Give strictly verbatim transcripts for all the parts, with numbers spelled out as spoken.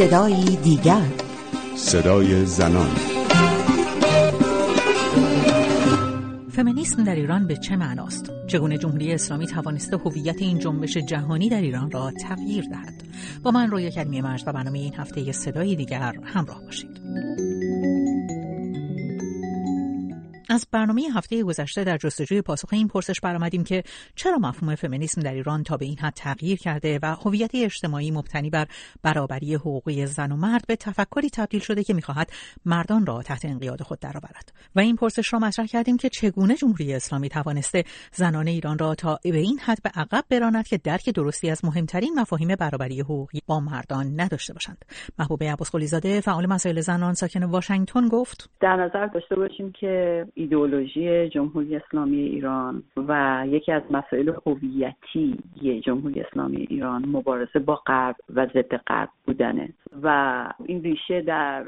صدایی دیگر، صدای زنان. فمینیسم در ایران به چه معناست؟ چگونه جمهوری اسلامی توانسته هویت این جنبش جهانی در ایران را تغییر دهد؟ با من رویا کریمی مجد و برنامه این هفته صدای دیگر همراه باشید. از برنامه هفته گذشته در جستجوی پاسخ این پرسش برآمدیم که چرا مفهوم فمینیسم در ایران تا به این حد تغییر کرده و هویت اجتماعی مبتنی بر برابری حقوقی زن و مرد به تفکری تبدیل شده که می‌خواهد مردان را تحت انقیاد خود درآورد. و این پرسش را مطرح کردیم که چگونه جمهوری اسلامی توانسته زنان ایران را تا به این حد به عقب براند که درک درستی از مهمترین مفاهیم برابری حقوقی با مردان نداشته باشند. محبوبه عباسخلی زاده، فعال مسائل زنان ساکن واشنگتن، گفت: در نظر داشته باشیم که ایدئولوژی جمهوری اسلامی ایران و یکی از مسائل هویتی جمهوری اسلامی ایران مبارزه با غرب و ضد غرب بودنه و این ریشه در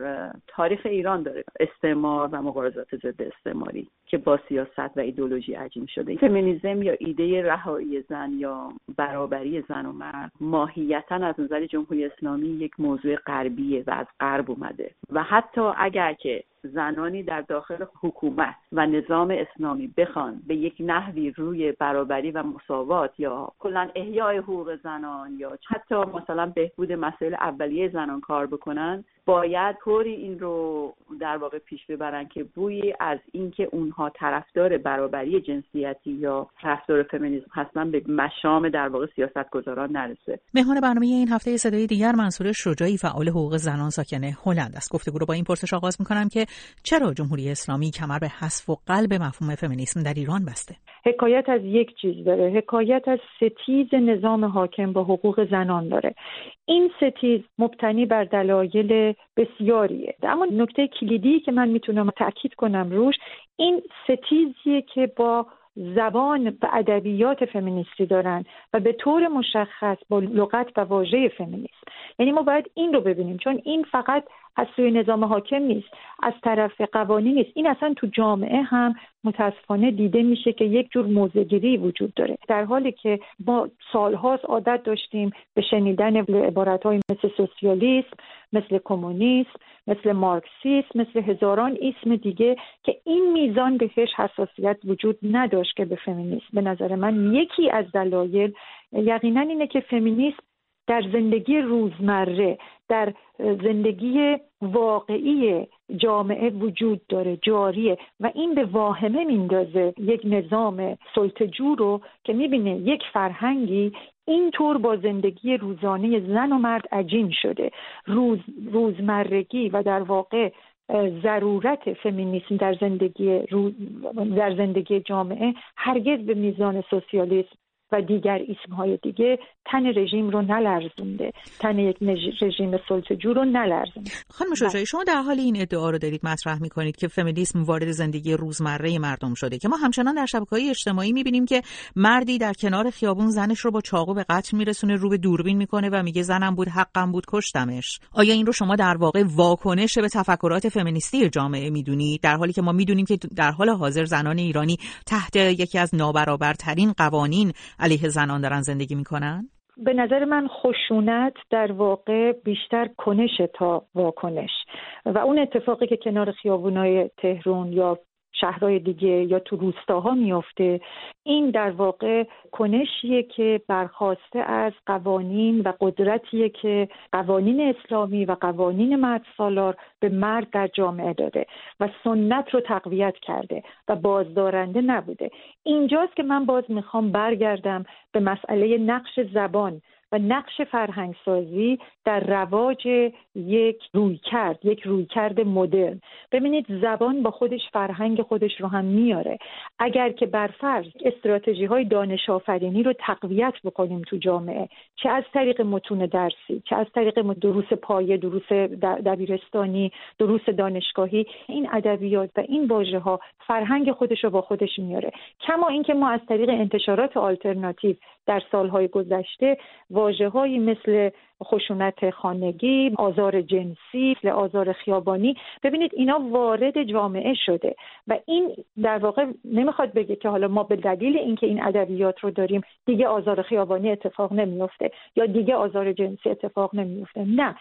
تاریخ ایران داره، استعمار و مبارزات ضد استعماری که با سیاست و ایدئولوژی عجین شده. فمینیسم یا ایده رهایی زن یا برابری زن و مرد ماهیتاً از نظر جمهوری اسلامی یک موضوع غربیه و از غرب اومده و حتی اگر که زنانی در داخل حکومت و نظام اسلامی بخوان به یک نحوی روی برابری و مساوات یا کلاً احیای حقوق زنان یا حتی مثلا بهبود مسائل اولیه زنان کار بکنن، باید طوری این رو در واقع پیش ببرن که بویی از اینکه اونها طرفدار برابری جنسیتی یا طرفدار فمینیسم هستن به مشام در واقع سیاستگزاران نرسه. مهمان برنامه این هفته صدای دیگر منصوره شجاعی، فعال حقوق زنان ساکن هلند است. گفتگو رو با این پرسش آغاز می‌کنم که چرا جمهوری اسلامی کمر به حذف و قلب مفهوم فمینیسم در ایران بسته؟ حکایت از یک چیز داره، حکایت از ستیز نظام حاکم با حقوق زنان داره. این ستیز مبتنی بر دلایل بسیاریه، اما نکته کلیدی که من میتونم تأکید کنم روش، این ستیزیه که با زبان و ادبیات فمینیستی دارن و به طور مشخص با لغت و واژه فمینیست. یعنی ما باید این رو ببینیم، چون این فقط از سوی نظام حاکم نیست، از طرف قوانین نیست، این اصلا تو جامعه هم متاسفانه دیده میشه که یک جور موزه‌گیری وجود داره، در حالی که ما سالهاست عادت داشتیم به شنیدن عبارت‌های مثل سوسیالیسم، مثل کمونیسم، مثل مارکسیسم، مثل هزاران اسم دیگه که این میزان بهش حساسیت وجود نداشت که به فمینیسم. به نظر من یکی از دلایل یقینا اینه که فمینیسم در زندگی روزمره، در زندگی واقعی جامعه وجود داره، جاریه و این به واهمه میندازه یک نظام سلطه‌جو رو که میبینه یک فرهنگی اینطور با زندگی روزانه زن و مرد عجین شده. روز روزمرگی و در واقع ضرورت فمینیسم در زندگی روز در زندگی جامعه هرگز به میزان سوسیالیسم و دیگر اسمهای دیگه تن رژیم رو نلرزونده، تن یک رژیم سلطه‌جو رو نلرزونده. خانم شجاعی، شما در حال این ادعا رو دارید مطرح می‌کنید که فمینیسم وارد زندگی روزمره مردم شده که ما همچنان در شبکه‌های اجتماعی می‌بینیم که مردی در کنار خیابون زنش رو با چاقو به قتل میرسونه، رو به دوربین می‌کنه و میگه زنم بود، حقم بود، کشتمش. آیا این رو شما در واقع واکنش به تفکرات فمینیستی جامعه می‌دونید، در حالی که ما می‌دونیم که در حال حاضر زنان ایرانی تحت یکی از نابرابرترین قوانین علیه زنان دارن زندگی میکنن؟ به نظر من خشونت در واقع بیشتر کنش تا واکنش و اون اتفاقی که کنار خیابونای تهران یا شهرهای دیگه یا تو روستاها میفته، این در واقع کنشیه که برخواسته از قوانین و قدرتیه که قوانین اسلامی و قوانین مردسالار به مرد در جامعه داده و سنت رو تقویت کرده و بازدارنده نبوده. اینجاست که من باز میخوام برگردم به مسئله نقش زبان و نقش فرهنگسازی در رواج یک رویکرد، یک رویکرد مدرن. ببینید، زبان با خودش فرهنگ خودش رو هم میاره. اگر که برفرض استراتژی‌های دانش آفرینی رو تقویت بکنیم تو جامعه، چه از طریق متون درسی، چه از طریق دروس پایه، دروس دبیرستانی، دروس دانشگاهی، این ادبیات و این واژه‌ها فرهنگ خودش رو با خودش میاره. کما اینکه ما از طریق انتشارات آلترناتیو در سالهای گذشته واژه‌هایی مثل خشونت خانگی، آزار جنسی، مثل آزار خیابانی، ببینید اینا وارد جامعه شده و این در واقع نمیخواد بگه که حالا ما به دلیل اینکه این ادبیات رو داریم دیگه آزار خیابانی اتفاق نمیفته یا دیگه آزار جنسی اتفاق نمیفته. نه،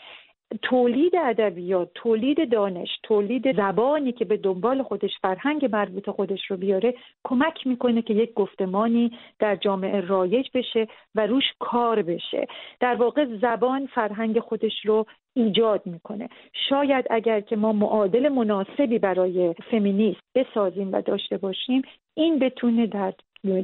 تولید ادبیات، تولید دانش، تولید زبانی که به دنبال خودش فرهنگ مربوط خودش رو بیاره کمک میکنه که یک گفتمانی در جامعه رایج بشه و روش کار بشه. در واقع زبان فرهنگ خودش رو ایجاد میکنه. شاید اگر که ما معادل مناسبی برای فمینیسم بسازیم و داشته باشیم، این بتونه در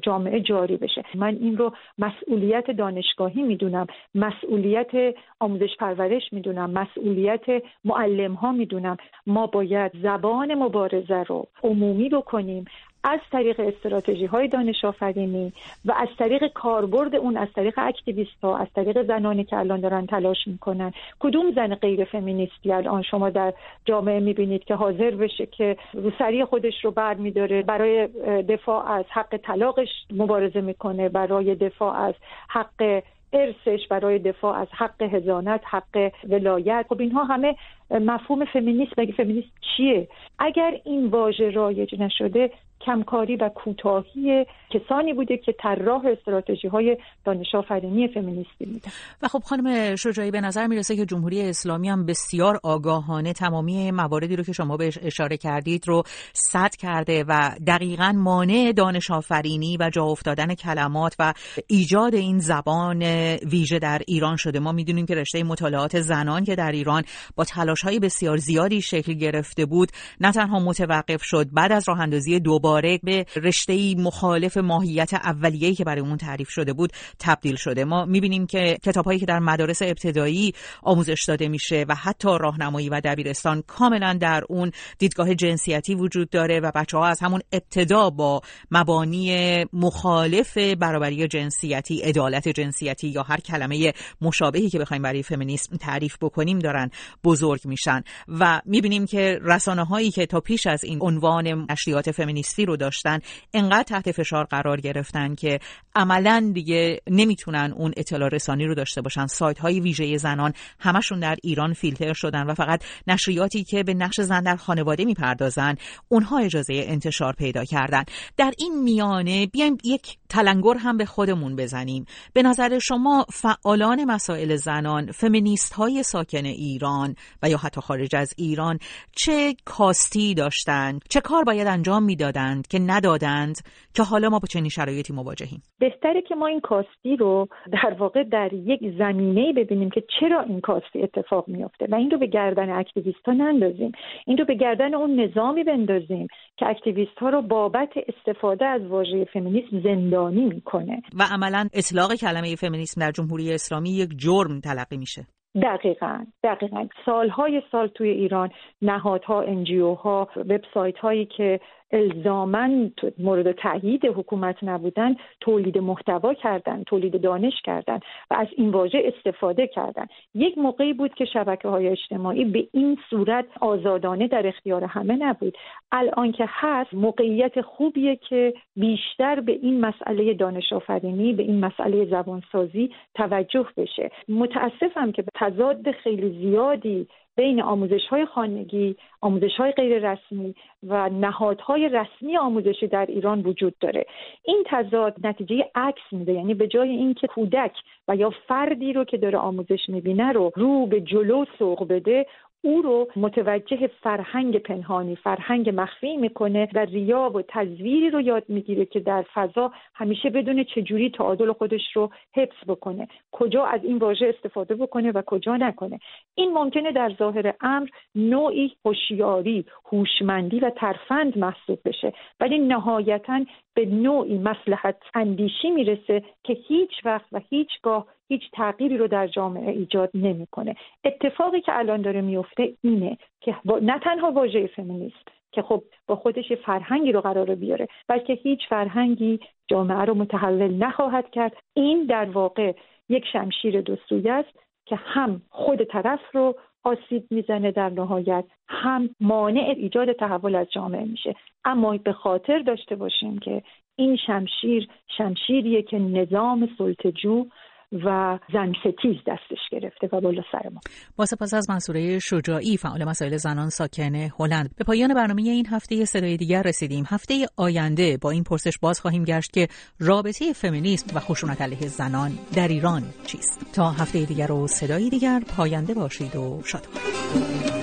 جامعه جاری بشه. من این رو مسئولیت دانشگاهی میدونم، مسئولیت آموزش پرورش میدونم، مسئولیت معلم ها میدونم. ما باید زبان مبارزه رو عمومی بکنیم از طریق استراتژی های دانش آفرینی و از طریق کاربرد اون، از طریق اکتیویست ها، از طریق زنانی که الان دارن تلاش میکنن. کدوم زن غیر فمینیستی الان شما در جامعه میبینید که حاضر بشه که روسری خودش رو برمیداره، برای دفاع از حق طلاقش مبارزه میکنه، برای دفاع از حق ارثش، برای دفاع از حق حضانت، حق ولایت؟ خب اینها همه مفهوم فمینیسم. بگی فمینیسم چیه؟ اگر این واژه رایج نشده، کمکاری و کوتاهی کسانی بوده که طراح استراتژی‌های دانش آفرینی فمینیستی بودن. و خب خانم شجاعی، به نظر میرسه که جمهوری اسلامی هم بسیار آگاهانه تمامی مواردی رو که شما بهش اشاره کردید رو سد کرده و دقیقاً مانع دانش آفرینی و جا افتادن کلمات و ایجاد این زبان ویژه در ایران شده. ما میدونیم که رشته مطالعات زنان که در ایران با تلاش‌های بسیار زیادی شکل گرفته بود، نه تنها متوقف شد، بعد از راه‌اندازی دوباره به رشته‌ای مخالف ماهیت اولیه‌ای که برای اون تعریف شده بود تبدیل شده. ما می‌بینیم که کتاب‌هایی که در مدارس ابتدایی آموزش داده میشه و حتی راهنمایی و دبیرستان، کاملاً در اون دیدگاه جنسیتی وجود داره و بچه‌ها از همون ابتدا با مبانی مخالف برابری جنسیتی، عدالت جنسیتی یا هر کلمه مشابهی که بخوایم برای فمینیسم تعریف بکنیم دارن بزرگ میشن. و می‌بینیم که رسانه‌هایی که تا پیش از این عنوان نشریات فمینیستی رو داشتن، انقدر تحت فشار قرار گرفتن که عملاً دیگه نمیتونن اون اطلاع رسانی رو داشته باشن. سایت های ویژه زنان همشون در ایران فیلتر شدن و فقط نشریاتی که به نقش زن در خانواده میپردازن اونها اجازه انتشار پیدا کردن. در این میانه بیایم یک تلنگر هم به خودمون بزنیم. به نظر شما فعالان مسائل زنان، فمینیست های ساکن ایران و یا حتی خارج از ایران چه کاستی داشتن؟ چه کار باید انجام میدادن که ندادند که حالا ما با چنین شرایطی مواجهیم؟ بهتره که ما این کاستی رو در واقع در یک زمینه‌ای ببینیم که چرا این کاستی اتفاق میفته و این رو به گردن اکتیویست‌ها نندازیم، این رو به گردن اون نظامی بندازیم که اکتیویست‌ها رو بابت استفاده از واژه فمینیسم زندانی میکنه و عملاً اطلاق کلمه فمینیسم در جمهوری اسلامی یک جرم تلقی میشه. دقیقاً دقیقاً سالهای سال توی ایران نهادها، ان جی اوها، وبسایت‌هایی که الزاماً مورد تأیید حکومت نبودن، تولید محتوا کردن، تولید دانش کردن و از این واژه استفاده کردن. یک موقعی بود که شبکه‌های اجتماعی به این صورت آزادانه در اختیار همه نبود. الان که هست، موقعیت خوبیه که بیشتر به این مسئله دانش آفرینی، به این مسئله زبانسازی توجه بشه. متأسفم که تضاد خیلی زیادی بین آموزش‌های خانگی، آموزش‌های غیر رسمی و نهادهای رسمی آموزشی در ایران وجود داره. این تضاد نتیجه عکس میده، یعنی به جای اینکه کودک و یا فردی رو که داره آموزش می‌بینه رو رو به جلو سوق بده، او رو متوجه فرهنگ پنهانی، فرهنگ مخفی میکنه و ریا و تزویری رو یاد میگیره که در فضا همیشه بدونه چجوری تعادل خودش رو حفظ بکنه، کجا از این واژه استفاده بکنه و کجا نکنه. این ممکنه در ظاهر امر نوعی هوشیاری، هوشمندی و ترفند محسوب بشه، ولی نهایتاً به نوعی مصلحت اندیشی میرسه که هیچ وقت و هیچگاه هیچ تغییری رو در جامعه ایجاد نمیکنه. اتفاقی که الان داره میفته اینه که نه تنها واژه فمینیست که خب با خودش فرهنگی رو قراره بیاره، بلکه هیچ فرهنگی جامعه رو متحول نخواهد کرد. این در واقع یک شمشیر دو سویه است که هم خود طرف رو آسیب میزنه در نهایت، هم مانع ایجاد تحول از جامعه میشه. اما به خاطر داشته باشیم که این شمشیر شمشیریه که نظام سلطه‌جو و زنستیز دستش گرفته و بالا سر ما. با سپاس از منصوره شجاعی، فعال مسائل زنان ساکن هلند. به پایان برنامه این هفته صدای دیگر رسیدیم. هفته آینده با این پرسش باز خواهیم گشت که رابطه فمینیسم و خشونت علیه زنان در ایران چیست؟ تا هفته دیگر و صدای دیگر پاینده باشید و شاد باشید.